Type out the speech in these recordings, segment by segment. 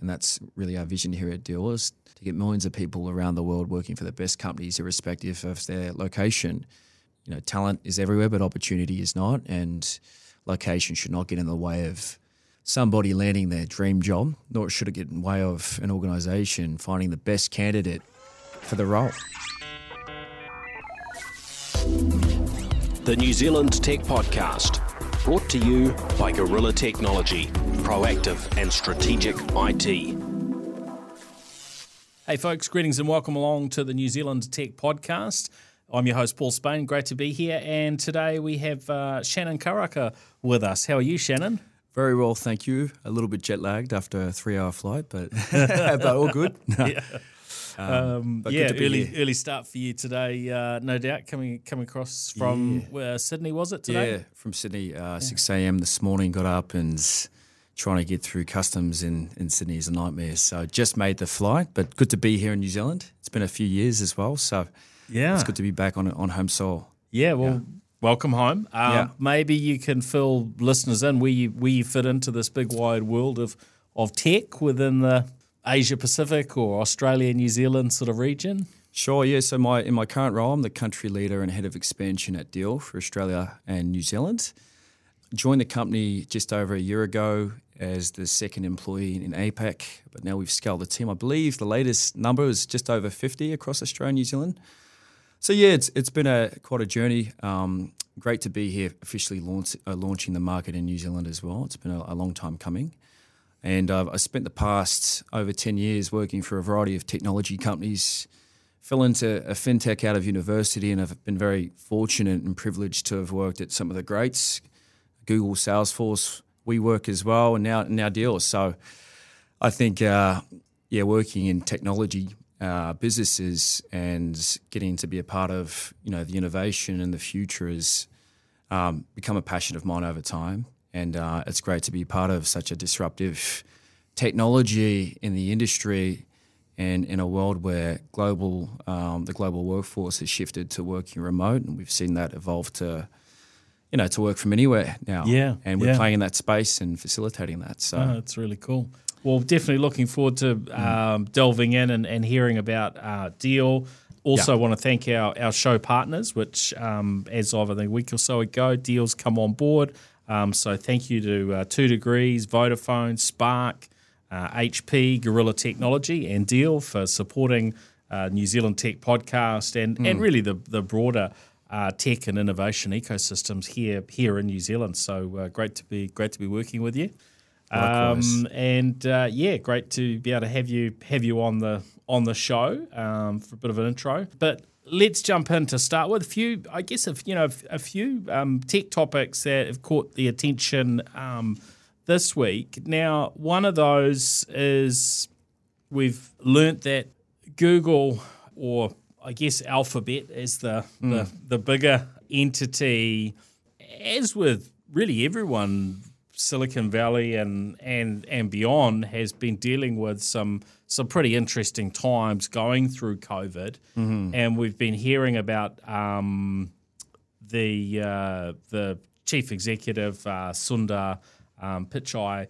And that's really our vision here at Deel, is to get millions of people around the world working for the best companies, irrespective of their location. You know, talent is everywhere, but opportunity is not. And location should not get in the way of somebody landing their dream job, nor should it get in the way of an organisation finding the best candidate for the role. The New Zealand Tech Podcast, brought to you by Guerrilla Technology, proactive and strategic IT. Hey folks, greetings and welcome along to the New Zealand Tech Podcast. I'm your host, Paul Spain. Great to be here. And today we have Shannon Karaka with us. How are you, Shannon? Very well, thank you. A little bit jet lagged after a 3-hour flight, but, but all good. No. Yeah. Early start for you today, no doubt, coming across from where Sydney, was it today? Yeah, from Sydney, 6 a.m. this morning, got up and trying to get through customs in Sydney is a nightmare. So just made the flight, but good to be here in New Zealand. It's been a few years as well, so it's good to be back on home soil. Yeah, well, welcome home. Maybe you can fill listeners in where you fit into this big wide world of tech within the Asia Pacific or Australia, New Zealand sort of region? Sure, yeah. So in my current role, I'm the country leader and head of expansion at Deel for Australia and New Zealand. Joined the company just over a year ago as the second employee in APAC, but now we've scaled the team. I believe the latest number is just over 50 across Australia and New Zealand. So yeah, it's been quite a journey. Great to be here, officially launching the market in New Zealand as well. It's been a long time coming. And I spent the past over 10 years working for a variety of technology companies, fell into a fintech out of university, and I've been very fortunate and privileged to have worked at some of the greats, Google, Salesforce, WeWork as well, and now Deel. So I think, working in technology businesses and getting to be a part of, you know, the innovation and the future has become a passion of mine over time. And it's great to be part of such a disruptive technology in the industry and in a world where the global workforce has shifted to working remote. And we've seen that evolve to, you know, to work from anywhere now. Yeah. And we're playing in that space and facilitating that. So that's really cool. Well, definitely looking forward to delving in and hearing about Deel. Also want to thank our show partners, which as of I think a week or so ago, Deel's come on board. So thank you to 2 Degrees, Vodafone, Spark, HP, Guerrilla Technology and Deel for supporting New Zealand Tech Podcast and really the broader tech and innovation ecosystems here in New Zealand. So great to be working with you. Great to be able to have you on the show for a bit of an intro. But let's jump in to start with a few tech topics that have caught the attention this week. Now, one of those is we've learnt that Google, or I guess Alphabet is the bigger entity, as with really everyone, Silicon Valley and beyond, has been dealing with some pretty interesting times going through COVID. Mm-hmm. And we've been hearing about the chief executive, Sundar Pichai,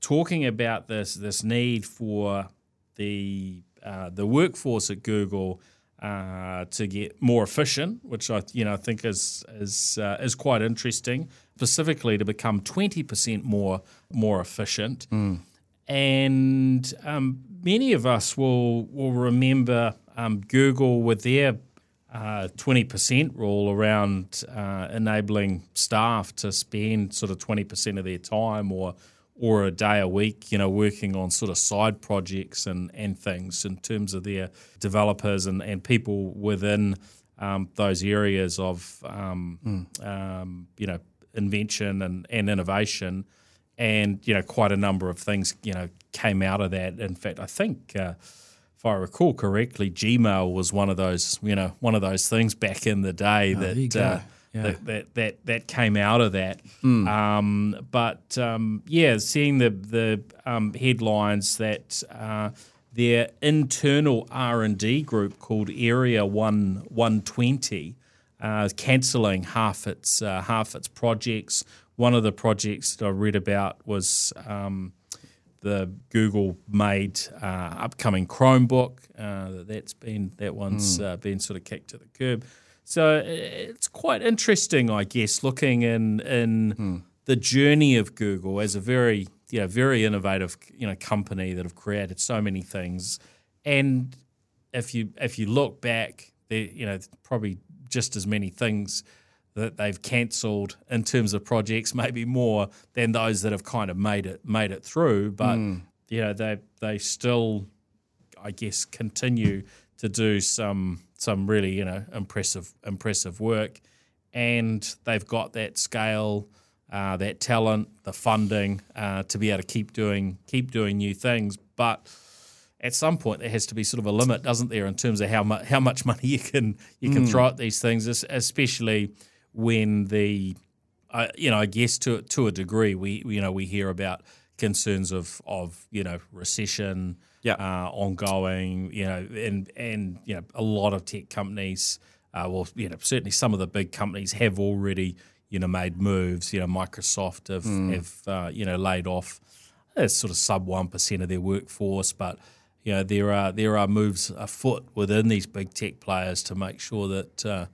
talking about this need for the workforce at Google to get more efficient, which I think is quite interesting, specifically to become 20% more efficient. Mm. And many of us will remember Google with their 20% rule around enabling staff to spend sort of 20% of their time or a day a week, you know, working on sort of side projects and things in terms of their developers and people within those areas of, invention and innovation. And, you know, quite a number of things, you know, came out of that. In fact, I think, if I recall correctly, Gmail was one of those things back in the day that came out of that. Mm. Seeing the headlines that their internal R&D group called Area 120 cancelling half its projects. One of the projects that I read about was the Google-made upcoming Chromebook. That one's been sort of kicked to the curb. So it's quite interesting, I guess, looking in the journey of Google as a very innovative company that have created so many things. And if you look back, probably just as many things that they've cancelled in terms of projects, maybe more than those that have kind of made it through. But they still, I guess, continue to do some really impressive work, and they've got that scale, that talent, the funding to be able to keep doing new things. But at some point, there has to be sort of a limit, doesn't there, in terms of how much money you can throw at these things, especially when the I guess to a degree we hear about concerns of recession, ongoing, and a lot of tech companies, certainly some of the big companies have already made moves. Microsoft have laid off sort of sub 1% of their workforce, but there are moves afoot within these big tech players to make sure that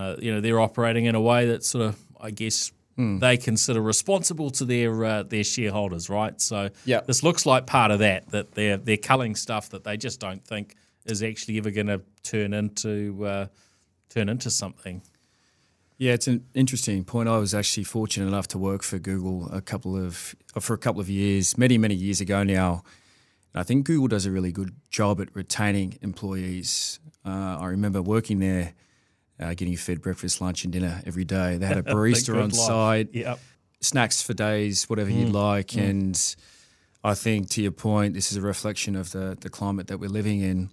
they're operating in a way that sort of, I guess, they consider responsible to their shareholders, right? So this looks like part of that they're culling stuff that they just don't think is actually ever going to turn into something. Yeah, it's an interesting point. I was actually fortunate enough to work for Google for a couple of years, many, many years ago now. And I think Google does a really good job at retaining employees. I remember working there, getting fed breakfast, lunch and dinner every day. They had a barista on site, snacks for days, whatever you'd like. Mm. And I think, to your point, this is a reflection of the climate that we're living in.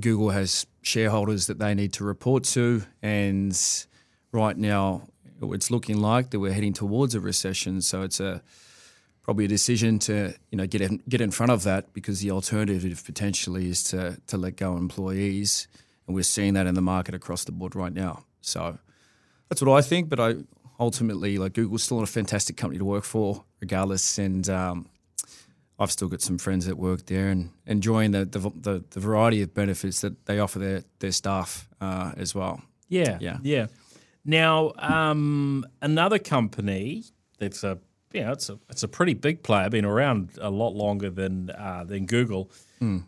Google has shareholders that they need to report to, and right now, it's looking like that we're heading towards a recession, so it's probably a decision to get in front of that, because the alternative potentially is to let go employees, and we're seeing that in the market across the board right now. So that's what I think. But I ultimately, Google's still a fantastic company to work for, regardless, and I've still got some friends that work there and enjoying the variety of benefits that they offer their staff as well. Yeah. Now, another company that's it's a pretty big player, been around a lot longer than Google.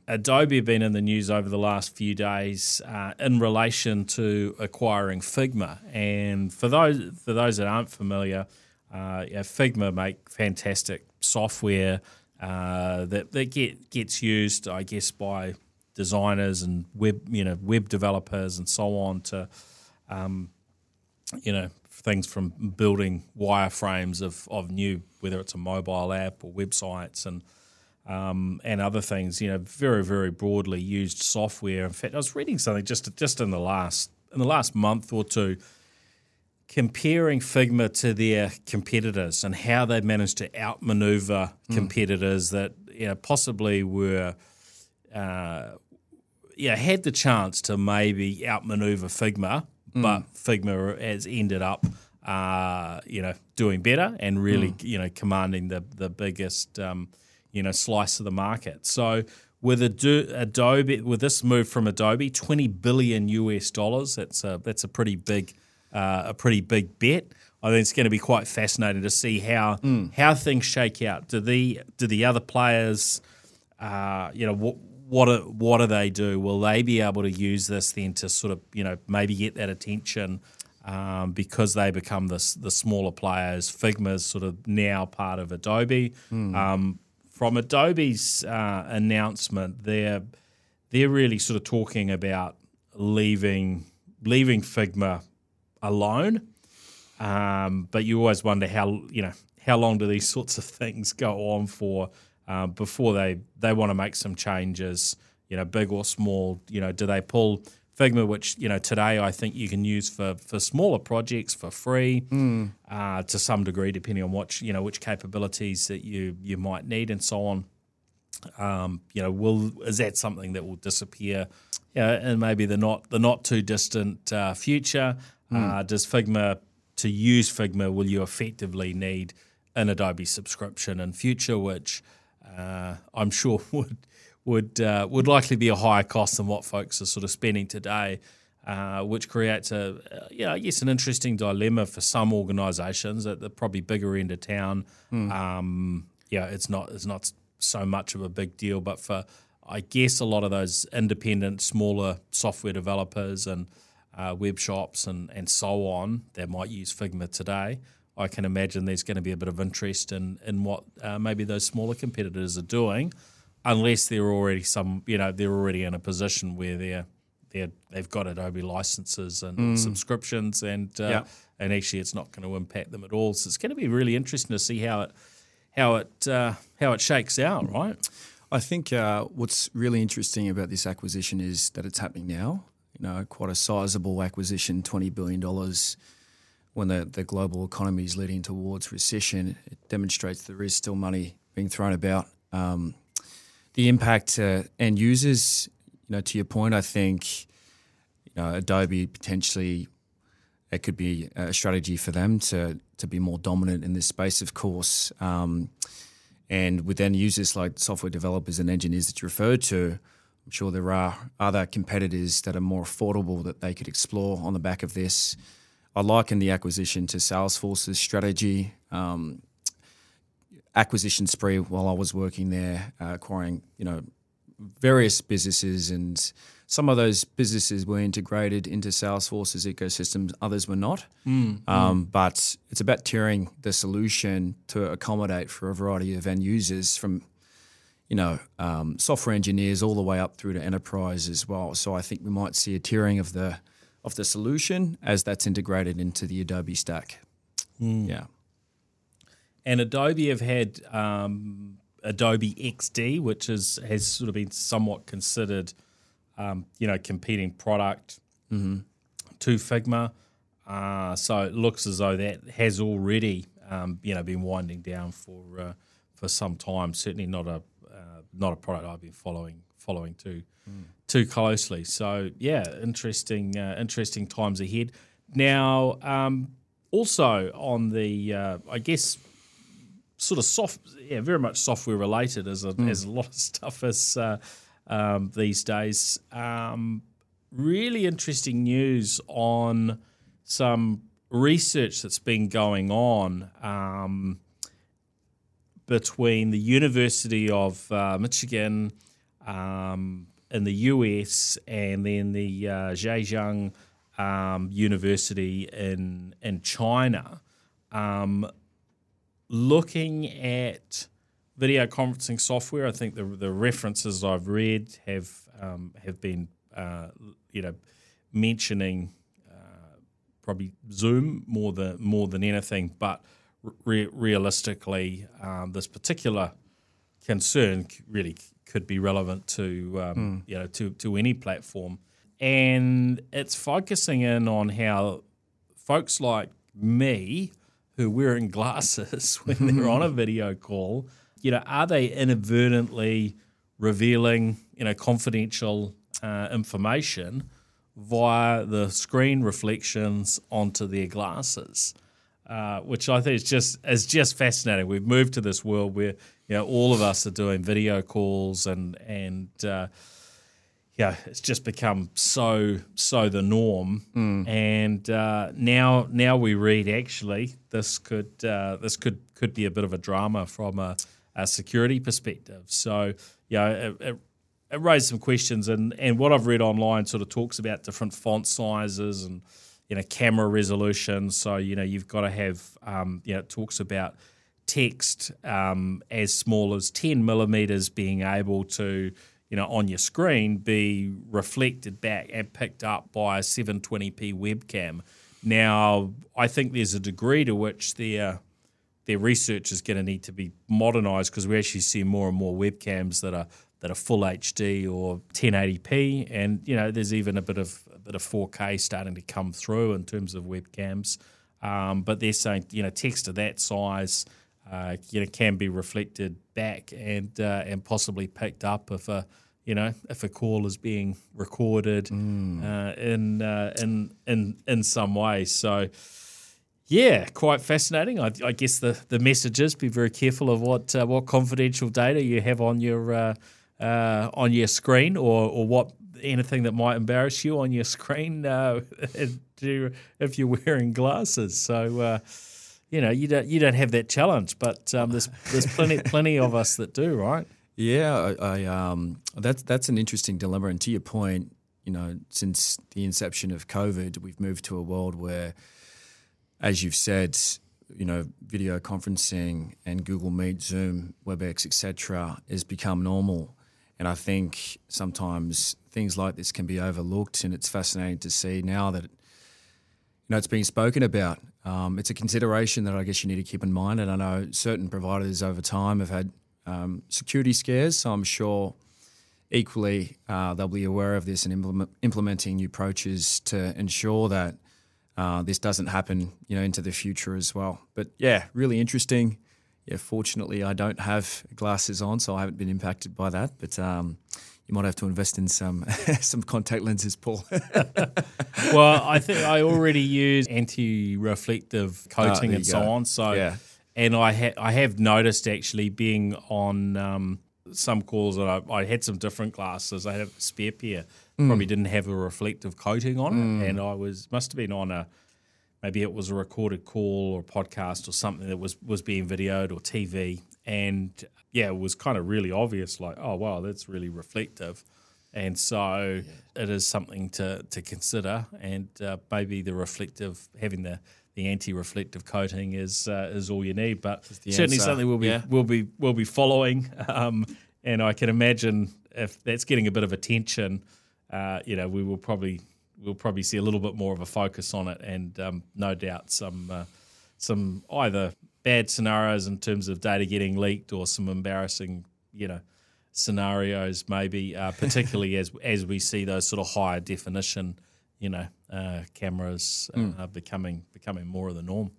Adobe have been in the news over the last few days in relation to acquiring Figma. And for those that aren't familiar, Figma make fantastic software that gets used, I guess, by designers and web developers and so on to things from building wireframes of new, whether it's a mobile app or websites and other things, very, very broadly used software. In fact, I was reading something just in the last month or two, comparing Figma to their competitors and how they managed to outmaneuver competitors that possibly were had the chance to maybe outmaneuver Figma. But Figma has ended up, doing better and really, commanding the biggest, slice of the market. So with Adobe, with this move from Adobe, $20 billion US. That's a pretty big, bet. I think it's going to be quite fascinating to see how things shake out. Do the other players, what do they do? Will they be able to use this then to sort of, maybe get that attention because they become the smaller players? Figma's sort of now part of Adobe. From Adobe's announcement, they're really sort of talking about leaving Figma alone. But you always wonder how long do these sorts of things go on for? Before they want to make some changes, big or small, do they pull Figma, which, today I think you can use for smaller projects for free to some degree, depending on what, which capabilities that you might need and so on. Is that something that will disappear in maybe the not too distant future? Does Figma, to use Figma, will you effectively need an Adobe subscription in future, which I'm sure would likely be a higher cost than what folks are sort of spending today, which creates an interesting dilemma for some organisations at the probably bigger end of town. It's not so much of a big deal, but for I guess a lot of those independent, smaller software developers and web shops and so on that might use Figma today, I can imagine there's going to be a bit of interest in what maybe those smaller competitors are doing, unless they're already already in a position where they've got Adobe licenses and subscriptions and actually it's not going to impact them at all. So it's going to be really interesting to see how it shakes out, right? I think what's really interesting about this acquisition is that it's happening now. You know, quite a sizable acquisition, $20 billion. When the global economy is leading towards recession, it demonstrates there is still money being thrown about. The impact to end users, to your point, I think, Adobe potentially, it could be a strategy for them to be more dominant in this space, of course. And with end users like software developers and engineers that you referred to, I'm sure there are other competitors that are more affordable that they could explore on the back of this. I liken the acquisition to Salesforce's strategy, acquisition spree while I was working there, acquiring, various businesses, and some of those businesses were integrated into Salesforce's ecosystems, others were not. But it's about tiering the solution to accommodate for a variety of end users from, software engineers all the way up through to enterprise as well. So I think we might see a tiering of the solution as that's integrated into the Adobe stack. Yeah. And Adobe have had Adobe XD, which has sort of been somewhat considered competing product to Figma. So it looks as though that has already, been winding down for some time. Certainly not a product I've been following too closely. So yeah, interesting times ahead. Now, also on the, I guess, sort of very much software related as a lot of stuff is. These days. Really interesting news on some research that's been going on between the University of Michigan in the US and then the Zhejiang University in China, looking at video conferencing software. I think the references I've read have been mentioning probably Zoom more than anything. But realistically, this particular concern really could be relevant to to any platform, and it's focusing in on how folks like me who are wearing glasses when they're on a video call. Are they inadvertently revealing, confidential information via the screen reflections onto their glasses, which I think is just fascinating. We've moved to this world where all of us are doing video calls and it's just become so the norm. And now we read actually this could be a bit of a drama from a security perspective. So, it raised some questions, and what I've read online sort of talks about different font sizes and, camera resolution. So, you've got to have, it talks about text as small as 10 millimeters being able to, on your screen be reflected back and picked up by a 720p webcam. Now, I think there's a degree to which their research is going to need to be modernised, because we actually see more and more webcams that are full HD or 1080p, and there's even a bit of 4K starting to come through in terms of webcams. But they're saying text of that size can be reflected back and possibly picked up if a call is being recorded in some way. So. Yeah, quite fascinating. I guess the messages, be very careful of what confidential data you have on your screen, or what anything that might embarrass you on your screen if you're wearing glasses. So you don't have that challenge, but there's plenty of us that do, right? Yeah, that's an interesting dilemma. And to your point, you know, since the inception of COVID, we've moved to a world where, as you've said, you know, video conferencing and Google Meet, Zoom, WebEx, etc., has become normal. And I think sometimes things like this can be overlooked, and it's fascinating to see now that, you know, it's being spoken about. It's a consideration that I guess you need to keep in mind. And I know certain providers over time have had security scares, so I'm sure equally they'll be aware of this and implementing new approaches to ensure that this doesn't happen, you know, into the future as well. But yeah, really interesting. Yeah, fortunately I don't have glasses on, so I haven't been impacted by that. But you might have to invest in some some contact lenses, Paul. Well, I think I already use anti-reflective coating and so on. So, yeah. And I have noticed actually being on some calls that I had some different glasses. I had a spare pair. Probably didn't have a reflective coating on it, and I must have been on maybe it was a recorded call or a podcast or something that was being videoed or TV, and yeah, it was kind of really obvious, like, oh wow, that's really reflective, and so it is something to consider, and maybe the reflective, having the anti-reflective coating is all you need, but certainly answer. Something we'll be following, and I can imagine if that's getting a bit of attention. You know, we'll probably see a little bit more of a focus on it, and no doubt some either bad scenarios in terms of data getting leaked or some embarrassing, you know, scenarios maybe, particularly as we see those sort of higher definition, you know, cameras are becoming more of the norm.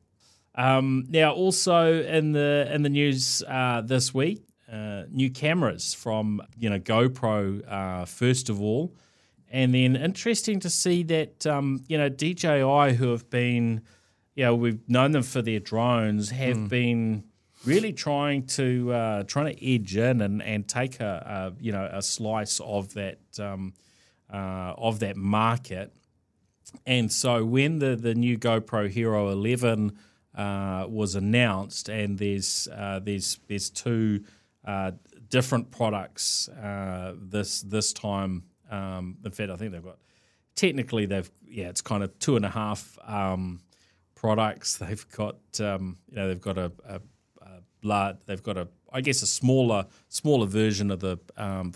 Now, also in the news this week, new cameras from, you know, GoPro first of all. And then interesting to see that, you know, DJI, who have been, you know, we've known them for their drones, have been really trying to edge in and take a slice of that market. And so when the new GoPro Hero 11 was announced, and there's two different products this time. In fact, I think it's kind of two and a half products. They've got a smaller version of the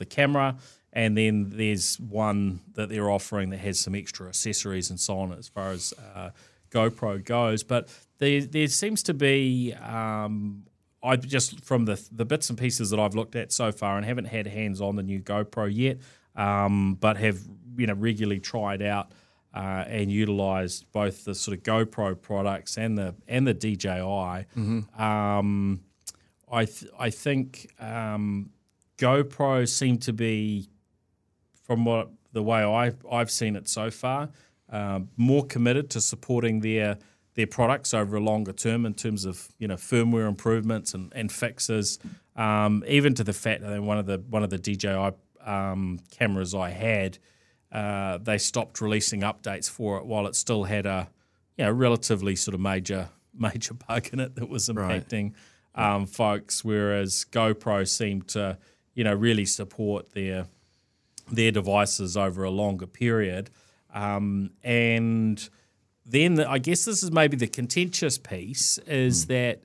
camera, and then there's one that they're offering that has some extra accessories and so on as far as GoPro goes. But there seems to be from the bits and pieces that I've looked at so far, and haven't had hands on the new GoPro yet. But have, you know, regularly tried out and utilised both the sort of GoPro products and the DJI. Mm-hmm. I think GoPro seem to be, from the way I've seen it so far, more committed to supporting their products over a longer term in terms of, you know, firmware improvements and fixes, even to the fact that one of the DJI cameras I had, they stopped releasing updates for it while it still had a, you know, relatively sort of major bug in it that was impacting folks. Whereas GoPro seemed to, you know, really support their devices over a longer period. And then I guess this is maybe the contentious piece is that.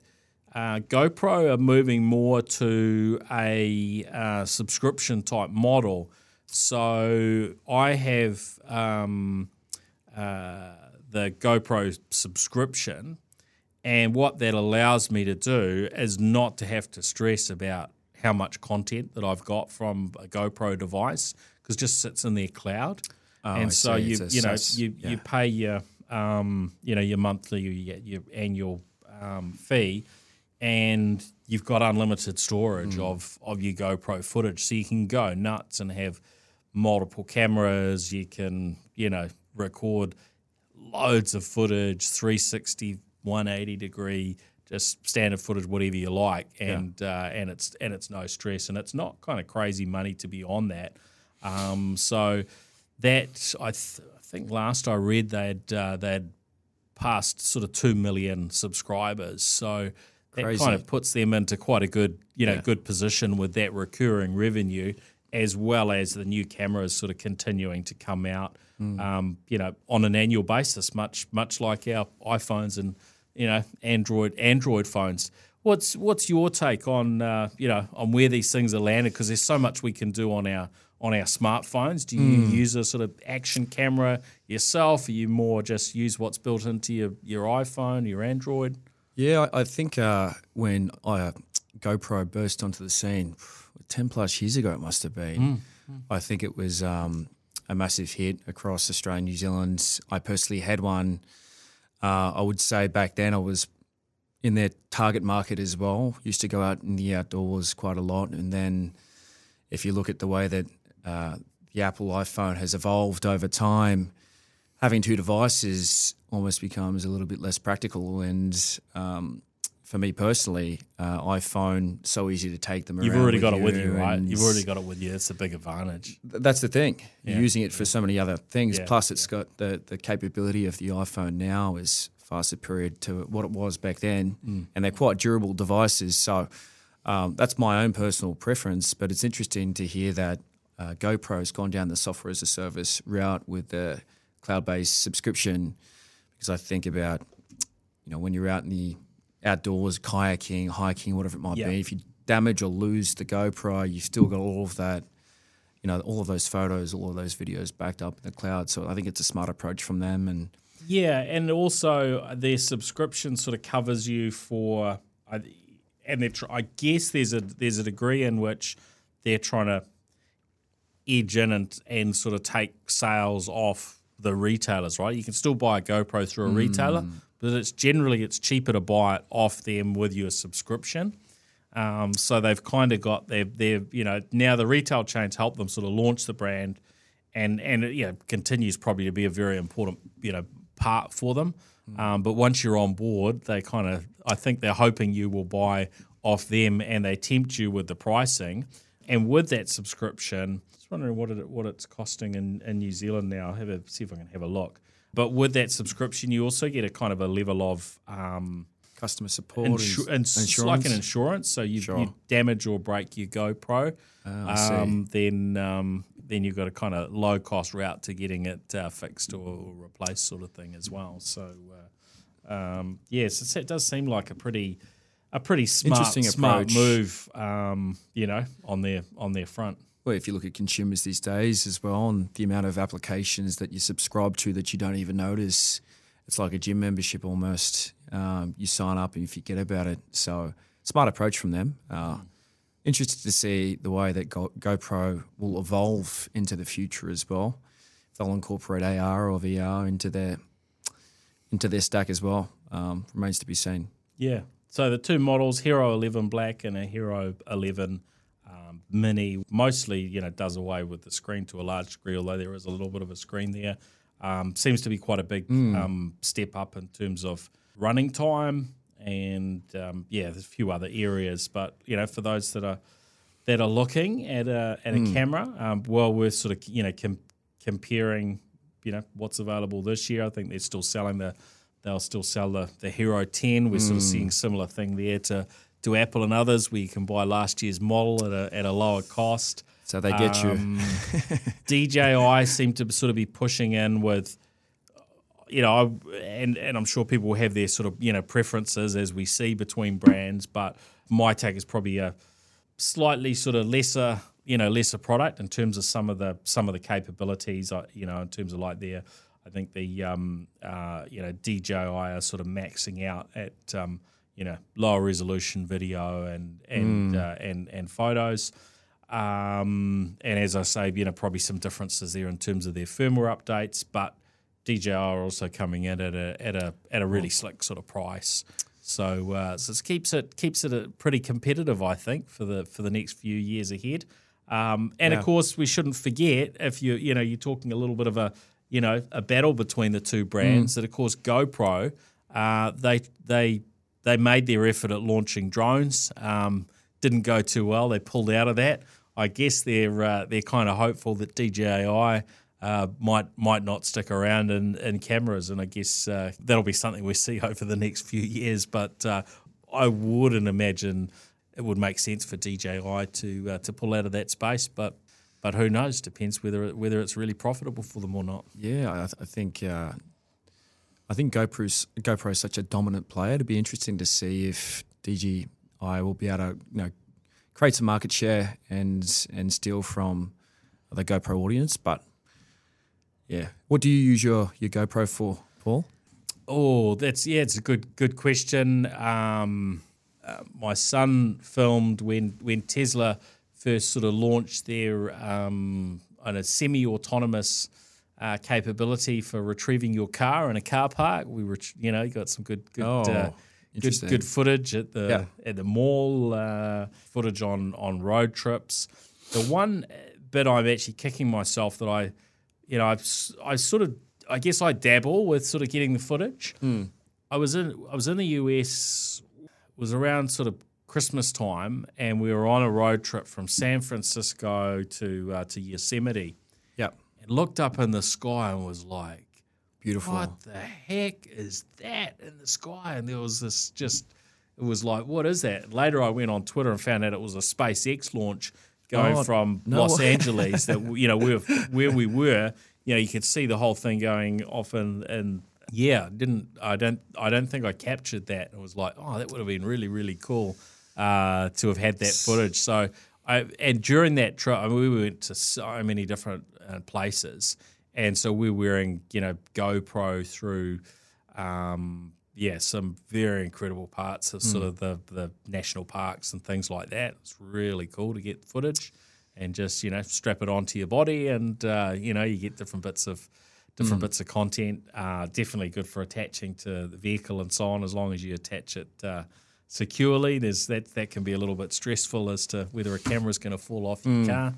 GoPro are moving more to a subscription-type model. So I have the GoPro subscription, and what that allows me to do is not to have to stress about how much content that I've got from a GoPro device, because it just sits in their cloud. You pay your your monthly, your annual fee. And you've got unlimited storage of your GoPro footage. So you can go nuts and have multiple cameras. You can, you know, record loads of footage, 360 180 degree, just standard footage, whatever you like, and it's no stress, and it's not kind of crazy money to be on that. So that I think last I read they'd passed sort of 2 million subscribers, so that kind of puts them into quite a good good position with that recurring revenue, as well as the new cameras sort of continuing to come out, on an annual basis, much like our iPhones and Android phones. What's your take on on where these things are landed? Because there's so much we can do on our smartphones. Do you use a sort of action camera yourself? Are you more just use what's built into your iPhone, your Android? Yeah, I think when GoPro burst onto the scene 10 plus years ago, it must have been. I think it was a massive hit across Australia and New Zealand. I personally had one. I would say back then I was in their target market as well, used to go out in the outdoors quite a lot. And then if you look at the way that the Apple iPhone has evolved over time, having two devices almost becomes a little bit less practical. And for me personally, iPhone, so easy to take them around. You've already got it with you, right? You've already got it with you. It's a big advantage. That's the thing. Yeah. You're using it for so many other things. Yeah. Plus, it's got the capability of the iPhone now is far superior to what it was back then. And they're quite durable devices. So that's my own personal preference. But it's interesting to hear that GoPro's gone down the software as a service route with the cloud-based subscription, because I think about, when you're out in the outdoors, kayaking, hiking, whatever it might be, if you damage or lose the GoPro, you've still got all of that, all of those photos, all of those videos backed up in the cloud. So I think it's a smart approach from them. And also their subscription sort of covers you for, I guess there's a degree in which they're trying to edge in and sort of take sales off the retailers, right? You can still buy a GoPro through a retailer, but it's cheaper to buy it off them with your subscription. So they've kind of got their now the retail chains help them sort of launch the brand, and it continues probably to be a very important part for them. But once you're on board, they kind of, I think they're hoping you will buy off them, and they tempt you with the pricing. And with that subscription, just wondering what it's costing in New Zealand now. I'll see if I can have a look. But with that subscription, you also get a kind of a level of customer support, insurance. Like an insurance. So you damage or break your GoPro, then you've got a kind of low cost route to getting it fixed or replaced, sort of thing as well. So it does seem like a pretty smart move, on their front. Well, if you look at consumers these days as well, and the amount of applications that you subscribe to that you don't even notice, it's like a gym membership almost. You sign up and you forget about it. So smart approach from them. Interested to see the way that GoPro will evolve into the future as well. They'll incorporate AR or VR into their stack as well. Remains to be seen. Yeah. So the two models, Hero 11 Black and a Hero 11 Mini, mostly does away with the screen to a large degree, although there is a little bit of a screen there. Seems to be quite a big step up in terms of running time, and there's a few other areas, but for those that are looking at a camera, well worth sort of comparing what's available this year. I think they're still selling the Hero 10. We're sort of seeing similar thing there to Apple and others, where you can buy last year's model at a lower cost. So they get you. DJI seem to sort of be pushing in with, and I'm sure people will have their sort of preferences as we see between brands, but my take is probably a slightly sort of lesser product in terms of some of the capabilities. In terms of like their, I think the DJI are sort of maxing out at lower resolution video and photos, and as I say, probably some differences there in terms of their firmware updates. But DJI are also coming in at a really slick sort of price, so it keeps it pretty competitive, I think, for the next few years ahead. Of course, we shouldn't forget, if you're talking a little bit of a battle between the two brands, that of course GoPro They made their effort at launching drones. Didn't go too well. They pulled out of that. I guess they're kind of hopeful that DJI might not stick around in cameras, and I guess that'll be something we see over the next few years. But I wouldn't imagine it would make sense for DJI to pull out of that space. But who knows? Depends whether it's really profitable for them or not. Yeah, I think GoPro is such a dominant player. It'd be interesting to see if DJI will be able to create some market share and steal from the GoPro audience. But yeah, what do you use your GoPro for, Paul? Oh, it's a good question. My son filmed when Tesla first sort of launched their semi-autonomous capability for retrieving your car in a car park. We were, got some good footage at the mall, footage on road trips. The one bit I'm actually kicking myself that I dabble with sort of getting the footage. Mm. I was in the US. It was around sort of Christmas time, and we were on a road trip from San Francisco to Yosemite. Yep. And looked up in the sky and was like, beautiful. What the heck is that in the sky? And there was this it was like, what is that? Later I went on Twitter and found out it was a SpaceX launch going Los Angeles, that where we were. You could see the whole thing going off and I don't think I captured that. It was like, that would have been really, really cool to have had that footage. So during that trip, we went to so many different places, and so we're wearing GoPro through some very incredible parts of sort of the national parks and things like that. It's really cool to get footage and just strap it onto your body, and you get different bits of content, definitely good for attaching to the vehicle and so on, as long as you attach it securely. There's that can be a little bit stressful as to whether a camera's going to fall off your car.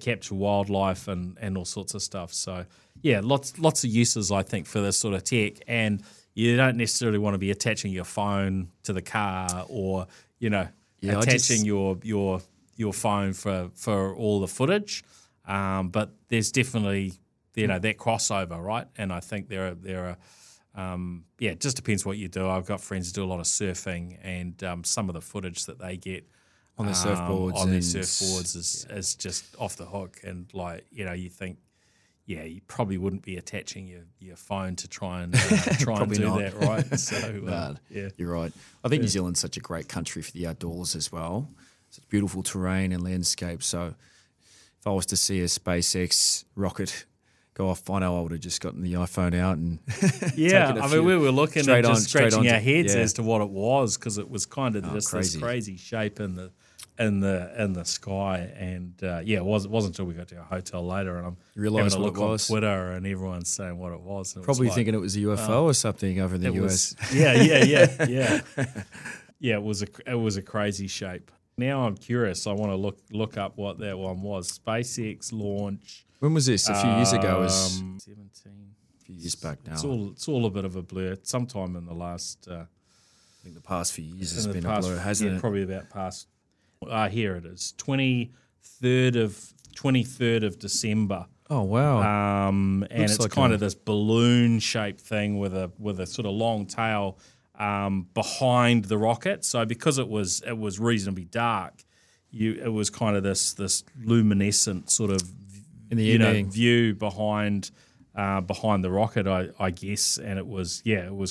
Capture wildlife and all sorts of stuff. So, lots of uses, I think, for this sort of tech. And you don't necessarily want to be attaching your phone to the car or, your phone for all the footage. But there's definitely... that crossover, right? And I think there are it just depends what you do. I've got friends who do a lot of surfing, and some of the footage that they get on their surfboards is just off the hook. And you think, you probably wouldn't be attaching your phone to try and do not. That, right? So you're right. I think New Zealand's such a great country for the outdoors as well. It's beautiful terrain and landscape. So if I was to see a SpaceX rocket go off, I know I would have just gotten the iPhone out and taken a few. We were looking straight and just scratching our heads as to what it was, because it was kind of this crazy shape in the sky, and it wasn't until we got to our hotel later and I'm realised what it was. On Twitter and everyone's saying what it was. And probably thinking it was a UFO or something over in the US. It was a crazy shape. Now I'm curious. I want to look up what that one was. SpaceX launch. When was this? A few years ago? 2017. A few years back now. It's all a bit of a blur. Sometime in the last... I think the past few years has been a blur, hasn't it? Probably about past... here it is. 23rd of December. Oh, wow. And it's like kind of this balloon-shaped thing with a sort of long tail behind the rocket. So because it was reasonably dark, it was kind of this luminescent sort of... in the view behind the rocket, I guess, and it was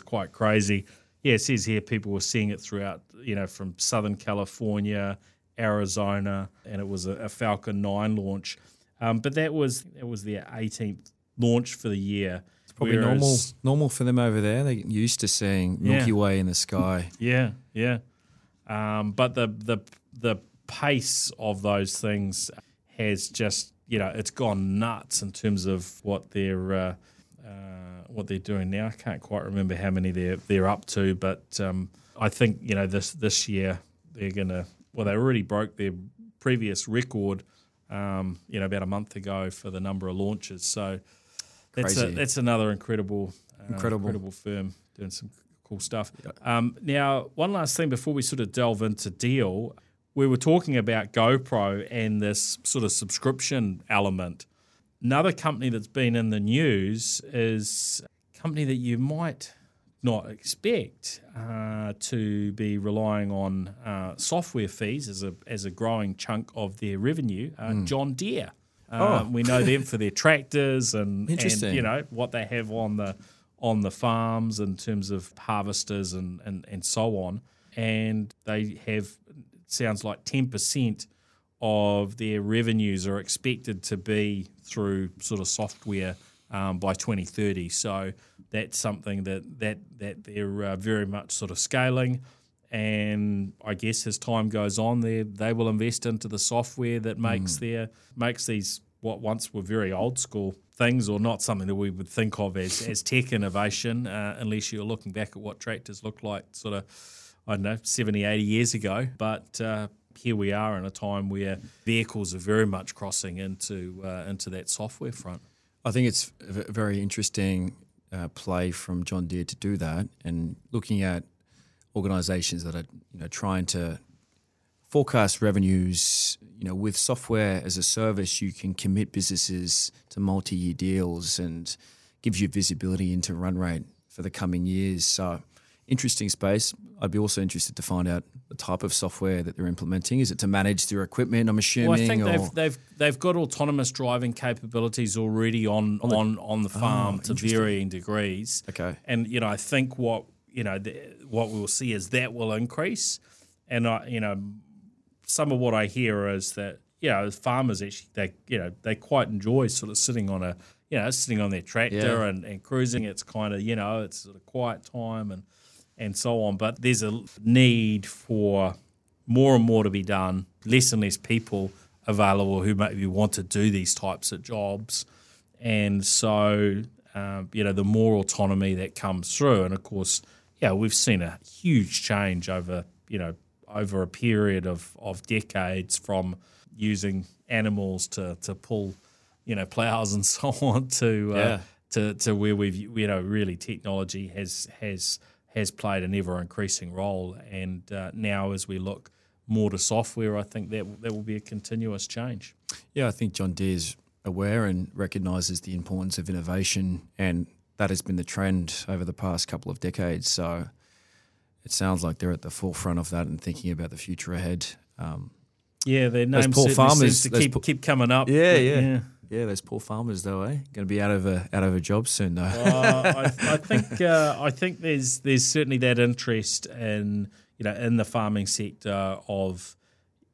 quite crazy. Yeah, it says here people were seeing it throughout, from Southern California, Arizona, and it was a Falcon 9 launch. But that was their 18th launch for the year. It's probably normal for them over there. They get used to seeing Milky Way in the sky. Yeah. But the pace of those things has just it's gone nuts in terms of what they're doing now. I can't quite remember how many they're up to, but I think this year they're gonna. Well, they already broke their previous record, about a month ago for the number of launches. So That's another incredible firm doing some cool stuff. Yep. Now, one last thing before we sort of delve into Deel, we were talking about GoPro and this sort of subscription element. Another company that's been in the news is a company that you might not expect to be relying on software fees as a growing chunk of their revenue. John Deere. We know them for their tractors and you know what they have on the farms in terms of harvesters and so on. And they have, it sounds like 10% of their revenues are expected to be through sort of software by 2030. So that's something that they're very much sort of scaling. And I guess as time goes on, they will invest into the software that makes these what once were very old school things, or not something that we would think of as tech innovation, unless you're looking back at what tractors looked like sort of, I don't know, 70, 80 years ago. But here we are in a time where vehicles are very much crossing into that software front. I think it's a very interesting play from John Deere to do that, and looking at organisations that are, you know, trying to forecast revenues. You know, with software as a service, you can commit businesses to multi-year deals and gives you visibility into run rate for the coming years. So, interesting space. I'd be also interested to find out the type of software that they're implementing. Is it to manage their equipment? I'm assuming. Well, I think they've got autonomous driving capabilities already on the farm to varying degrees. Okay, and you know, I think what we'll see is that will increase. And some of what I hear is that, you know, farmers actually, they quite enjoy sort of sitting on their tractor and cruising. It's kind of, you know, it's sort of quiet time and so on. But there's a need for more and more to be done, less and less people available who maybe want to do these types of jobs. And so, the more autonomy that comes through. And of course, yeah, we've seen a huge change over a period of decades, from using animals to pull, you know, plows and so on to where we've, you know, really technology has played an ever increasing role. And now as we look more to software, I think that will be a continuous change. Yeah, I think John Deere's aware and recognises the importance of innovation, and that has been the trend over the past couple of decades. So it sounds like they're at the forefront of that and thinking about the future ahead. Their names keep coming up. Yeah, those poor farmers though, eh? Going to be out of a job soon though. I think there's certainly that interest in, you know, in the farming sector of,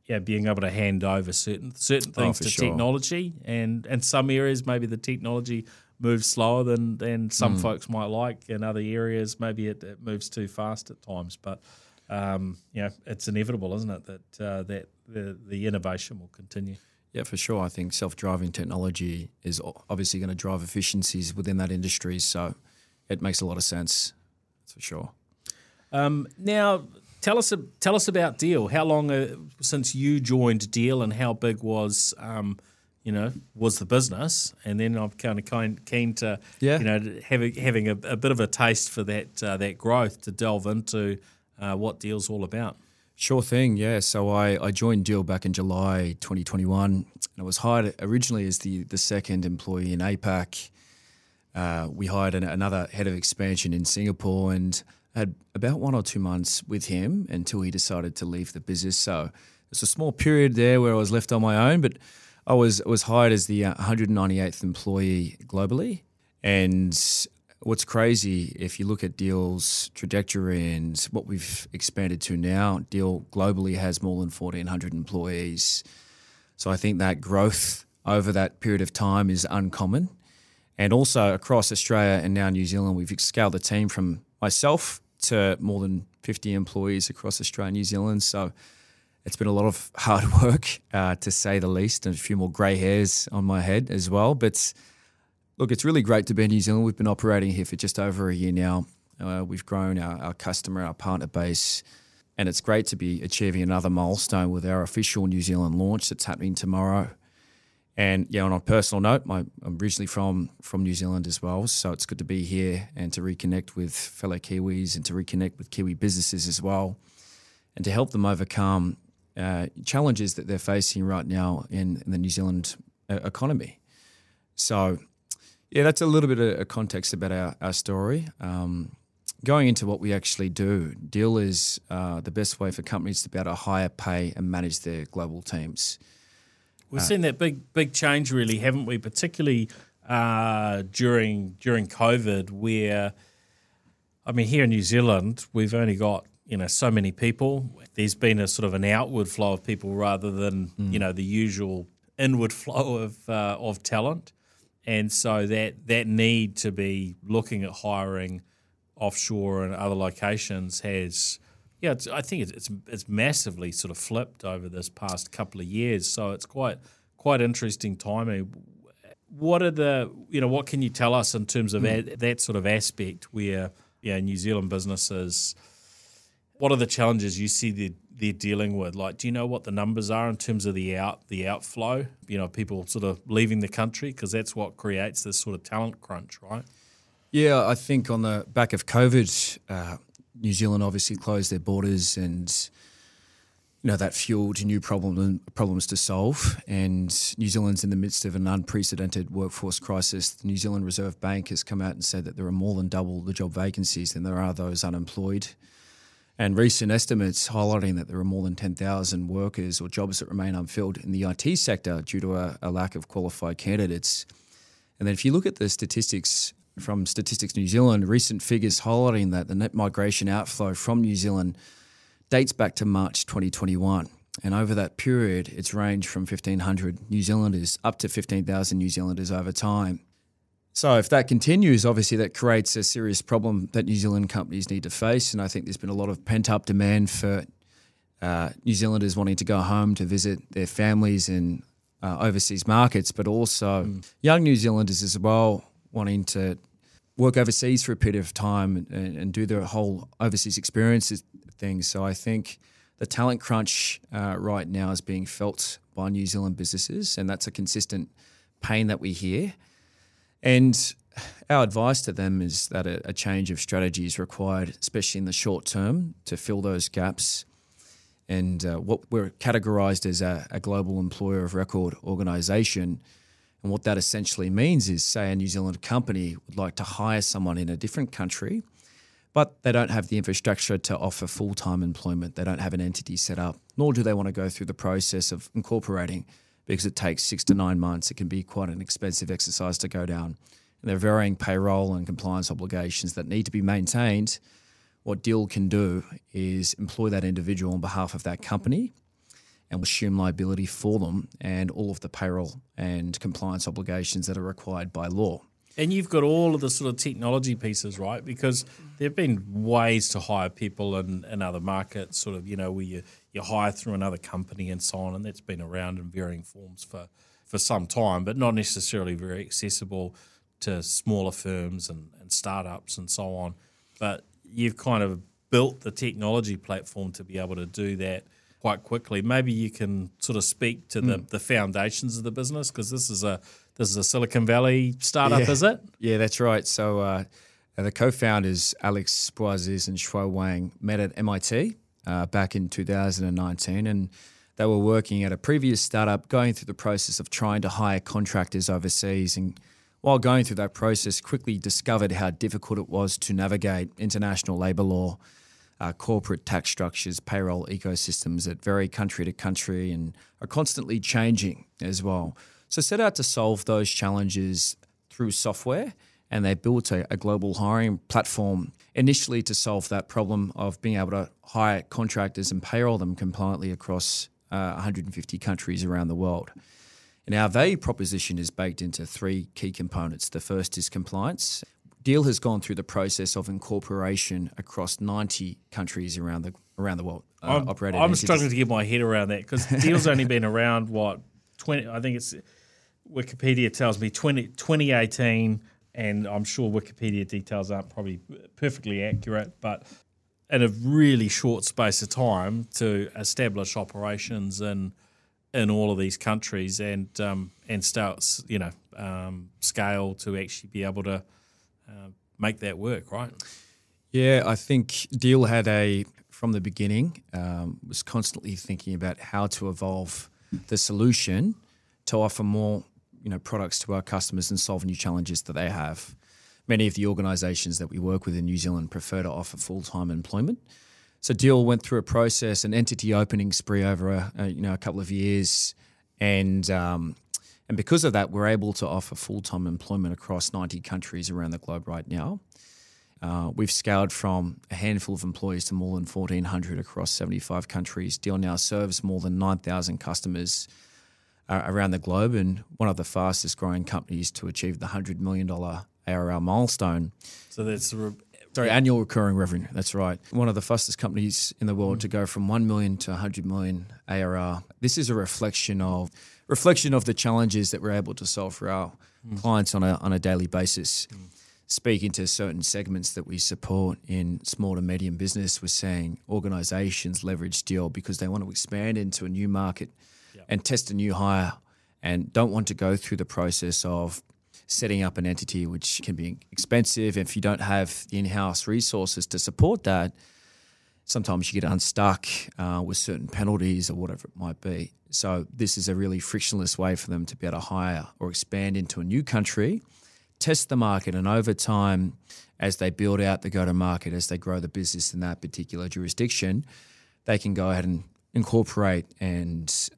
yeah, being able to hand over certain things to technology, and some areas maybe the technology moves slower than some folks might like. In other areas, maybe it moves too fast at times. But it's inevitable, isn't it, that the innovation will continue? Yeah, for sure. I think self-driving technology is obviously going to drive efficiencies within that industry, so it makes a lot of sense. That's for sure. Now, tell us about Deel. How long since you joined Deel, and how big was was the business? And then I'm kind of keen to, having a bit of a taste for that growth, to delve into what Deel's all about. Sure thing, yeah. So I joined Deel back in July 2021, and I was hired originally as the second employee in APAC. We hired another head of expansion in Singapore, and had about 1 or 2 months with him until he decided to leave the business. So it's a small period there where I was left on my own, but I was hired as the 198th employee globally. And what's crazy, if you look at Deel's trajectory and what we've expanded to now, Deel globally has more than 1,400 employees. So I think that growth over that period of time is uncommon. And also across Australia and now New Zealand, we've scaled the team from myself to more than 50 employees across Australia and New Zealand. So it's been a lot of hard work, to say the least, and a few more grey hairs on my head as well. But look, it's really great to be in New Zealand. We've been operating here for just over a year now. We've grown our customer, our partner base, and it's great to be achieving another milestone with our official New Zealand launch that's happening tomorrow. And yeah, on a personal note, I'm originally from New Zealand as well, so it's good to be here and to reconnect with fellow Kiwis and to reconnect with Kiwi businesses as well, and to help them overcome challenges that they're facing right now in the New Zealand economy. So yeah, that's a little bit of context about our story. Going into what we actually do, Deel is the best way for companies to be able to hire, pay and manage their global teams. We've seen that big change, really, haven't we? Particularly during COVID, where, I mean, here in New Zealand, we've only got so many people. There's been a sort of an outward flow of people rather than the usual inward flow of talent, and so that need to be looking at hiring offshore and other locations has. Yeah, I think it's massively sort of flipped over this past couple of years, so it's quite interesting timing. What are the what can you tell us in terms of that sort of aspect where New Zealand businesses? What are the challenges you see they're dealing with? Like, do you know what the numbers are in terms of the outflow? People sort of leaving the country, because that's what creates this sort of talent crunch, right? Yeah, I think on the back of COVID. New Zealand obviously closed their borders, and that fueled new problems to solve. And New Zealand's in the midst of an unprecedented workforce crisis. The New Zealand Reserve Bank has come out and said that there are more than double the job vacancies than there are those unemployed. And recent estimates highlighting that there are more than 10,000 workers or jobs that remain unfilled in the IT sector due to a lack of qualified candidates. And then if you look at the statistics from Statistics New Zealand, recent figures highlighting that the net migration outflow from New Zealand dates back to March 2021. And over that period, it's ranged from 1,500 New Zealanders up to 15,000 New Zealanders over time. So if that continues, obviously that creates a serious problem that New Zealand companies need to face. And I think there's been a lot of pent-up demand for New Zealanders wanting to go home to visit their families in overseas markets, but also young New Zealanders as well, wanting to work overseas for a period of time and do their whole overseas experiences thing. So I think the talent crunch right now is being felt by New Zealand businesses, and that's a consistent pain that we hear. And our advice to them is that a change of strategy is required, especially in the short term, to fill those gaps. And what we're categorized as a global employer of record organization. And what that essentially means is, say, a New Zealand company would like to hire someone in a different country, but they don't have the infrastructure to offer full-time employment. They don't have an entity set up, nor do they want to go through the process of incorporating, because it takes 6 to 9 months. It can be quite an expensive exercise to go down. And there are varying payroll and compliance obligations that need to be maintained. What Deel can do is employ that individual on behalf of that company, and will assume liability for them and all of the payroll and compliance obligations that are required by law. And you've got all of the sort of technology pieces, right? Because there have been ways to hire people in other markets, sort of, where you hire through another company and so on, and that's been around in varying forms for some time, but not necessarily very accessible to smaller firms and startups and so on. But you've kind of built the technology platform to be able to do that quite quickly. Maybe you can sort of speak to the foundations of the business, because this is a Silicon Valley startup, is it? Yeah, that's right. So the co-founders, Alex Boisiz and Shuo Wang, met at MIT back in 2019, and they were working at a previous startup, going through the process of trying to hire contractors overseas. And while going through that process, quickly discovered how difficult it was to navigate international labor law, corporate tax structures, payroll ecosystems that vary country to country and are constantly changing as well. So set out to solve those challenges through software, and they built a global hiring platform initially to solve that problem of being able to hire contractors and payroll them compliantly across 150 countries around the world. And our value proposition is baked into three key components. The first is compliance. Deel has gone through the process of incorporation across 90 countries around the world. I'm struggling to get my head around that, because Deel's only been around, 20? I think it's Wikipedia tells me 2018, and I'm sure Wikipedia details aren't probably perfectly accurate, but in a really short space of time to establish operations in in all of these countries, and start, scale to actually be able to make that work, right? Yeah, I think Deel had from the beginning, was constantly thinking about how to evolve the solution to offer more, products to our customers and solve new challenges that they have. Many of the organisations that we work with in New Zealand prefer to offer full-time employment. So Deel went through a process, an entity opening spree over a couple of years, and because of that, we're able to offer full-time employment across 90 countries around the globe right now. We've scaled from a handful of employees to more than 1,400 across 75 countries. Deel now serves more than 9,000 customers around the globe, and one of the fastest growing companies to achieve the $100 million ARR milestone. So that's annual recurring revenue. That's right. One of the fastest companies in the world to go from 1 million to 100 million ARR. This is a reflection of the challenges that we're able to solve for our clients on a daily basis. Speaking to certain segments that we support in small to medium business, we're seeing organizations leverage Deel because they want to expand into a new market and test a new hire, and don't want to go through the process of setting up an entity, which can be expensive. If you don't have the in-house resources to support that, sometimes you get unstuck with certain penalties or whatever it might be. So this is a really frictionless way for them to be able to hire or expand into a new country, test the market, and over time, as they build out the go-to-market, as they grow the business in that particular jurisdiction, they can go ahead and incorporate and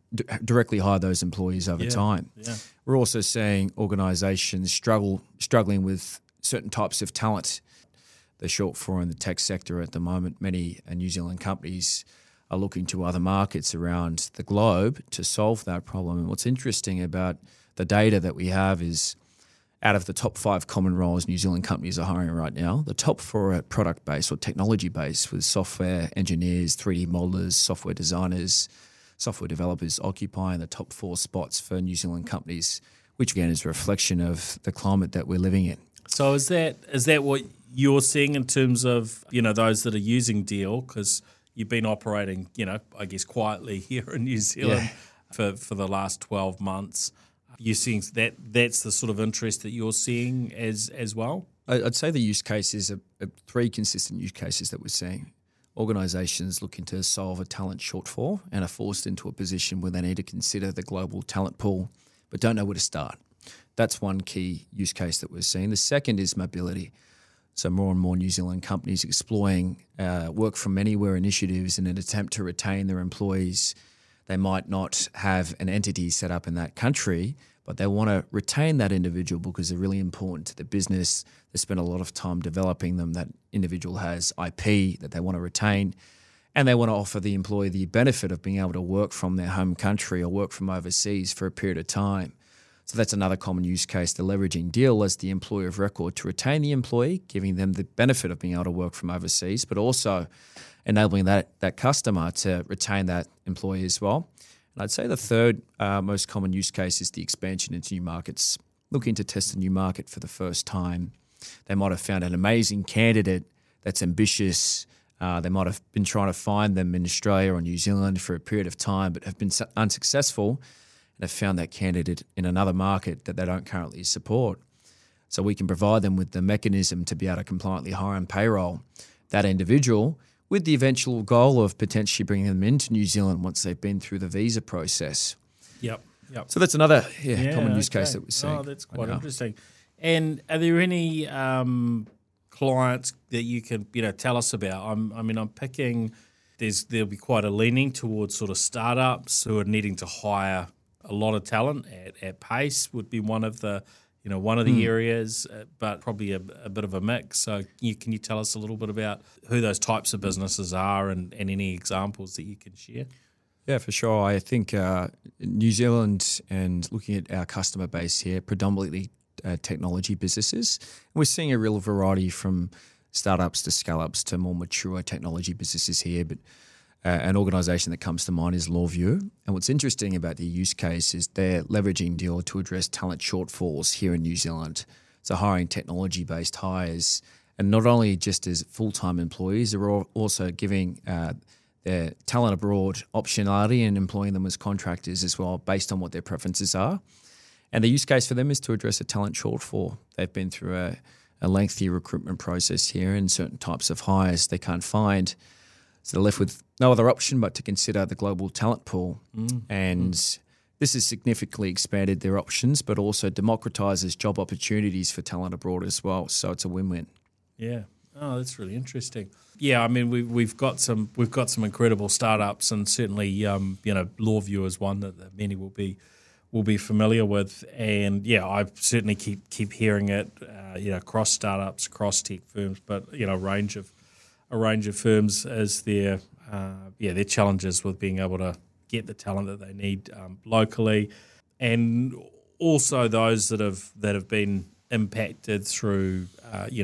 directly hire those employees over time. Yeah. We're also seeing organisations struggling with certain types of talent. They're short for in the tech sector at the moment. Many New Zealand companies are looking to other markets around the globe to solve that problem. And what's interesting about the data that we have is out of the top 5 common roles New Zealand companies are hiring right now, the top 4 are product-based or technology-based, with software engineers, 3D modelers, software designers, software developers occupying the top 4 spots for New Zealand companies, which again is a reflection of the climate that we're living in. So is that what you're seeing in terms of, those that are using Deel? Because you've been operating, I guess quietly here in New Zealand for the last 12 months. You're seeing that's the sort of interest that you're seeing as well? I'd say the use cases are 3 consistent use cases that we're seeing. Organisations looking to solve a talent shortfall and are forced into a position where they need to consider the global talent pool but don't know where to start. That's one key use case that we're seeing. The second is mobility. So more and more New Zealand companies exploring work from anywhere initiatives in an attempt to retain their employees. They might not have an entity set up in that country, but they want to retain that individual because they're really important to the business. They spend a lot of time developing them. That individual has IP that they want to retain, and they want to offer the employee the benefit of being able to work from their home country or work from overseas for a period of time. So that's another common use case. They're leveraging Deel as the employer of record to retain the employee, giving them the benefit of being able to work from overseas, but also enabling that customer to retain that employee as well. And I'd say the third most common use case is the expansion into new markets. Looking to test a new market for the first time. They might have found an amazing candidate that's ambitious. They might have been trying to find them in Australia or New Zealand for a period of time, but have been unsuccessful. They've found that candidate in another market that they don't currently support. So we can provide them with the mechanism to be able to compliantly hire and payroll that individual with the eventual goal of potentially bringing them into New Zealand once they've been through the visa process. Yep. So that's another common use case that we're seeing. Oh, that's quite interesting. And are there any clients that you can tell us about? I'm picking there'll be quite a leaning towards sort of startups who are needing to hire a lot of talent at pace would be one of the areas, but probably a bit of a mix. So can you tell us a little bit about who those types of businesses are and any examples that you can share? Yeah, for sure. I think New Zealand, and looking at our customer base here, predominantly technology businesses. We're seeing a real variety from startups to scale-ups to more mature technology businesses here, but an organisation that comes to mind is LawVu. And what's interesting about the use case is they're leveraging Deel to address talent shortfalls here in New Zealand. So hiring technology-based hires, and not only just as full-time employees, they're also giving their talent abroad optionality and employing them as contractors as well based on what their preferences are. And the use case for them is to address a talent shortfall. They've been through a lengthy recruitment process here and certain types of hires they can't find. So they're left with no other option but to consider the global talent pool. This has significantly expanded their options, but also democratizes job opportunities for talent abroad as well. So it's a win-win. Yeah. Oh, that's really interesting. Yeah, I mean, we've got some incredible startups, and certainly, LawVu is one that many will be familiar with. And yeah, I certainly keep hearing it, across startups, across tech firms, but a range of firms as their challenges with being able to get the talent that they need locally, and also those that have been impacted through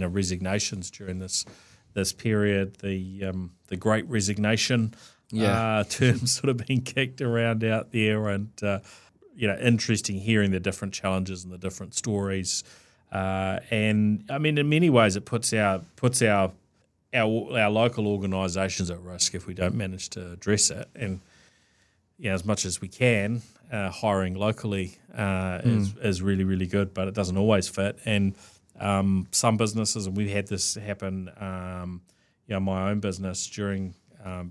resignations during this period, the Great Resignation term sort of being kicked around out there, and interesting hearing the different challenges and the different stories, and I mean in many ways it puts our local organisations at risk if we don't manage to address it. And as much as we can, hiring locally is really, really good, but it doesn't always fit. And some businesses, and we've had this happen, my own business during,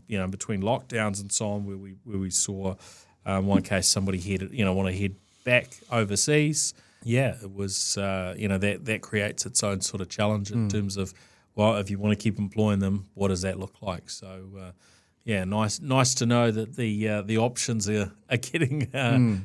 between lockdowns and so on, where we saw one case somebody want to head back overseas. Yeah, it was, that creates its own sort of challenge in terms of, well, if you want to keep employing them, what does that look like? So, nice to know that the options are getting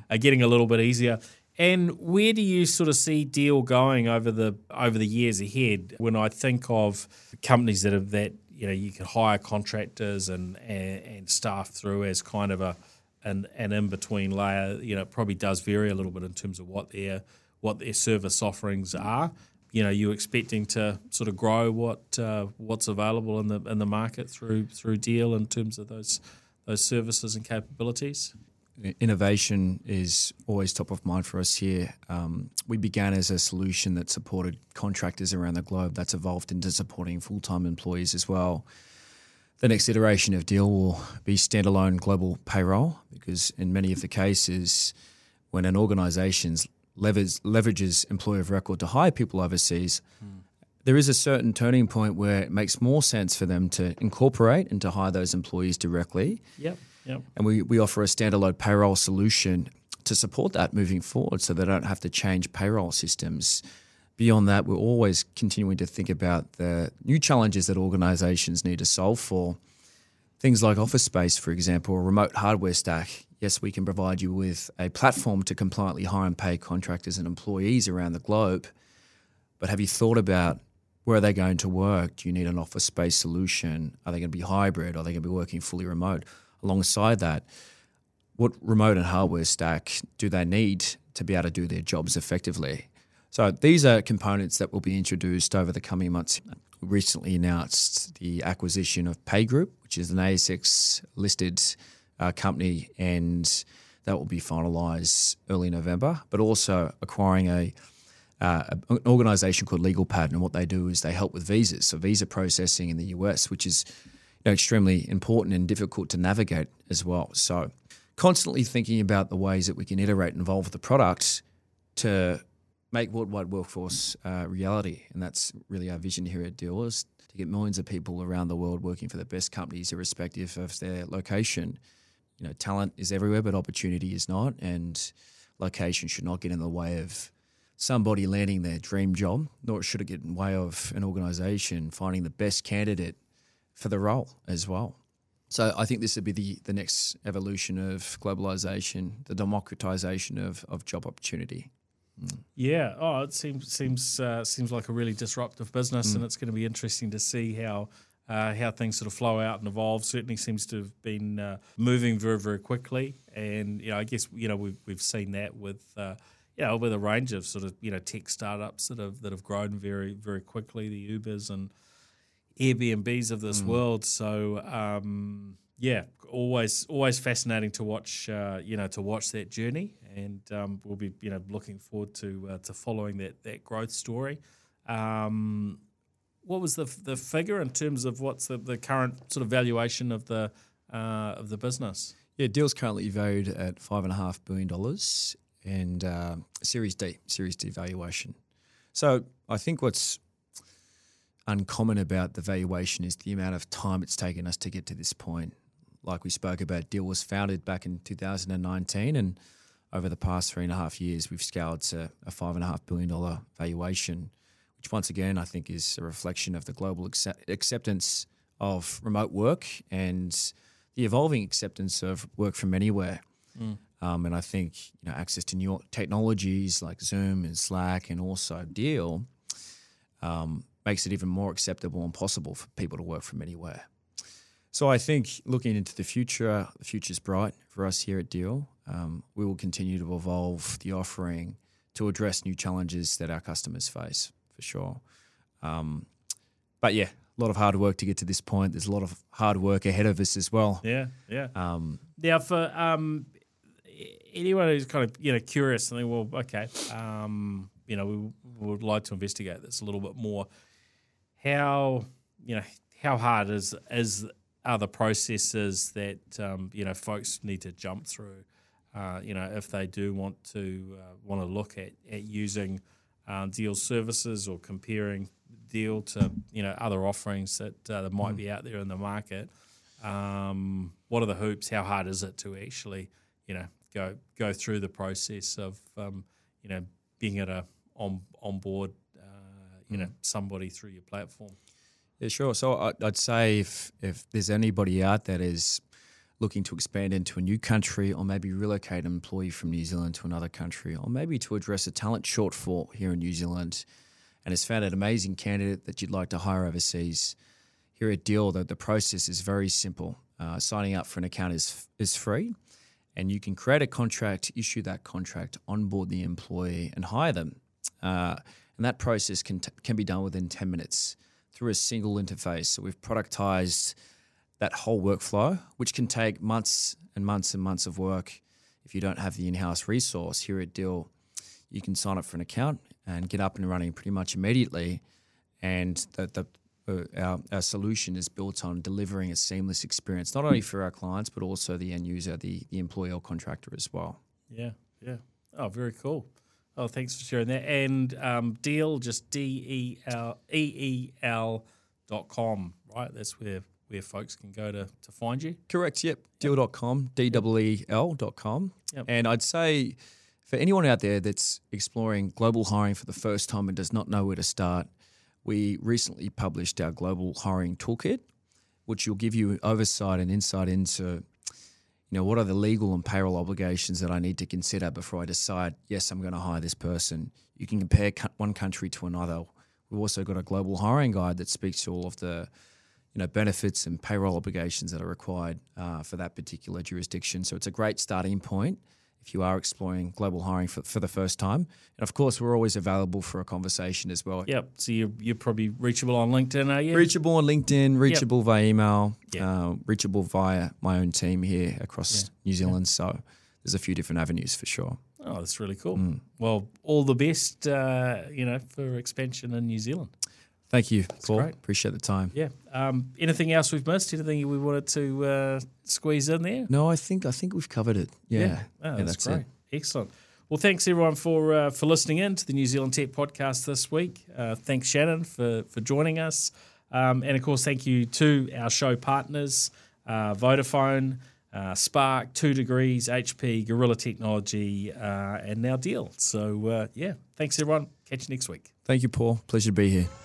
a little bit easier. And where do you sort of see Deel going over the years ahead? When I think of companies that you can hire contractors and staff through as kind of an in between layer, it probably does vary a little bit in terms of what their service offerings are. You're expecting to sort of grow what's available in the market through Deel in terms of those services and capabilities. Innovation is always top of mind for us here. We began as a solution that supported contractors around the globe. That's evolved into supporting full-time employees as well. The next iteration of Deel will be standalone global payroll, because in many of the cases when an organization's leverages employer of record to hire people overseas, there is a certain turning point where it makes more sense for them to incorporate and to hire those employees directly. Yep. And we offer a standalone payroll solution to support that moving forward, so they don't have to change payroll systems. Beyond that, we're always continuing to think about the new challenges that organizations need to solve for. Things like office space, for example, a remote hardware stack. Yes, we can provide you with a platform to compliantly hire and pay contractors and employees around the globe. But have you thought about where are they going to work? Do you need an office space solution? Are they going to be hybrid? Are they going to be working fully remote? Alongside that, what remote and hardware stack do they need to be able to do their jobs effectively? So these are components that will be introduced over the coming months. We recently announced the acquisition of PayGroup, which is an ASX-listed company, and that will be finalised early November, but also acquiring an organisation called LegalPad, and what they do is they help with visas, so visa processing in the US, which is extremely important and difficult to navigate as well. So constantly thinking about the ways that we can iterate and evolve the product to make worldwide workforce reality, and that's really our vision here at Deel, is to get millions of people around the world working for the best companies, irrespective of their location. Talent is everywhere, but opportunity is not, and location should not get in the way of somebody landing their dream job, nor should it get in the way of an organisation finding the best candidate for the role as well. So I think this would be the next evolution of globalisation, the democratisation of job opportunity. Yeah. Oh, it seems like a really disruptive business, and it's going to be interesting to see how things sort of flow out and evolve. Certainly seems to have been moving very, very quickly, and I guess we've seen that with a range of sort of tech startups that have grown very, very quickly, the Ubers and Airbnbs of this world. So always fascinating to watch to watch that journey. And we'll be, looking forward to following that growth story. What was the figure in terms of what's the current sort of valuation of the of the business? Yeah, Deel's currently valued at $5.5 billion and Series D valuation. So I think what's uncommon about the valuation is the amount of time it's taken us to get to this point. Like we spoke about, Deel was founded back in 2019, and over the past 3.5 years, we've scaled to a $5.5 billion valuation, which once again, I think is a reflection of the global acceptance of remote work and the evolving acceptance of work from anywhere. Mm. And I think, you know, access to new technologies like Zoom and Slack and also Deel makes it even more acceptable and possible for people to work from anywhere. So I think looking into the future's bright for us here at Deel. We will continue to evolve the offering to address new challenges that our customers face, for sure. But yeah, a lot of hard work to get to this point. There's a lot of hard work ahead of us as well. Yeah, yeah. Now, for anyone who's kind of curious and think, well, okay, we would like to investigate this a little bit more. How hard are the processes that folks need to jump through? If they do want to look at using Deel services or comparing Deel to other offerings that might be out there in the market, what are the hoops? How hard is it to actually go through the process of being on board somebody through your platform? Yeah, sure. So I'd say if there's anybody out that is looking to expand into a new country or maybe relocate an employee from New Zealand to another country or maybe to address a talent shortfall here in New Zealand and has found an amazing candidate that you'd like to hire overseas, here at Deel, the process is very simple. Signing up for an account is free, and you can create a contract, issue that contract, onboard the employee and hire them. And that process can be done within 10 minutes through a single interface. So we've productized that whole workflow, which can take months and months and months of work. If you don't have the in-house resource here at Deel, you can sign up for an account and get up and running pretty much immediately. And our solution is built on delivering a seamless experience, not only for our clients, but also the end user, the employee or contractor as well. Yeah, yeah. Oh, very cool. Oh, thanks for sharing that. And Deel, just DEEL.com, right? That's where folks can go to find you. Correct, yep. Deel.com, DEEL.com. Yep. And I'd say for anyone out there that's exploring global hiring for the first time and does not know where to start, we recently published our global hiring toolkit, which will give you oversight and insight into what are the legal and payroll obligations that I need to consider before I decide, yes, I'm going to hire this person. You can compare one country to another. We've also got a global hiring guide that speaks to all of the benefits and payroll obligations that are required for that particular jurisdiction. So it's a great starting point if you are exploring global hiring for the first time. And, of course, we're always available for a conversation as well. Yep. So you're probably reachable on LinkedIn, are you? Reachable on LinkedIn, reachable via email, reachable via my own team here across New Zealand. So there's a few different avenues for sure. Oh, that's really cool. Mm. Well, all the best, for expansion in New Zealand. Thank you, Paul. Appreciate the time. Yeah. Anything else we've missed? Anything we wanted to squeeze in there? No, I think we've covered it. Yeah. Oh, that's great. It. Excellent. Well, thanks everyone for listening in to the New Zealand Tech Podcast this week. Thanks, Shannon, for joining us. And of course, thank you to our show partners, Vodafone, Spark, 2 Degrees, HP, Guerrilla Technology, and now Deel. So, thanks everyone. Catch you next week. Thank you, Paul. Pleasure to be here.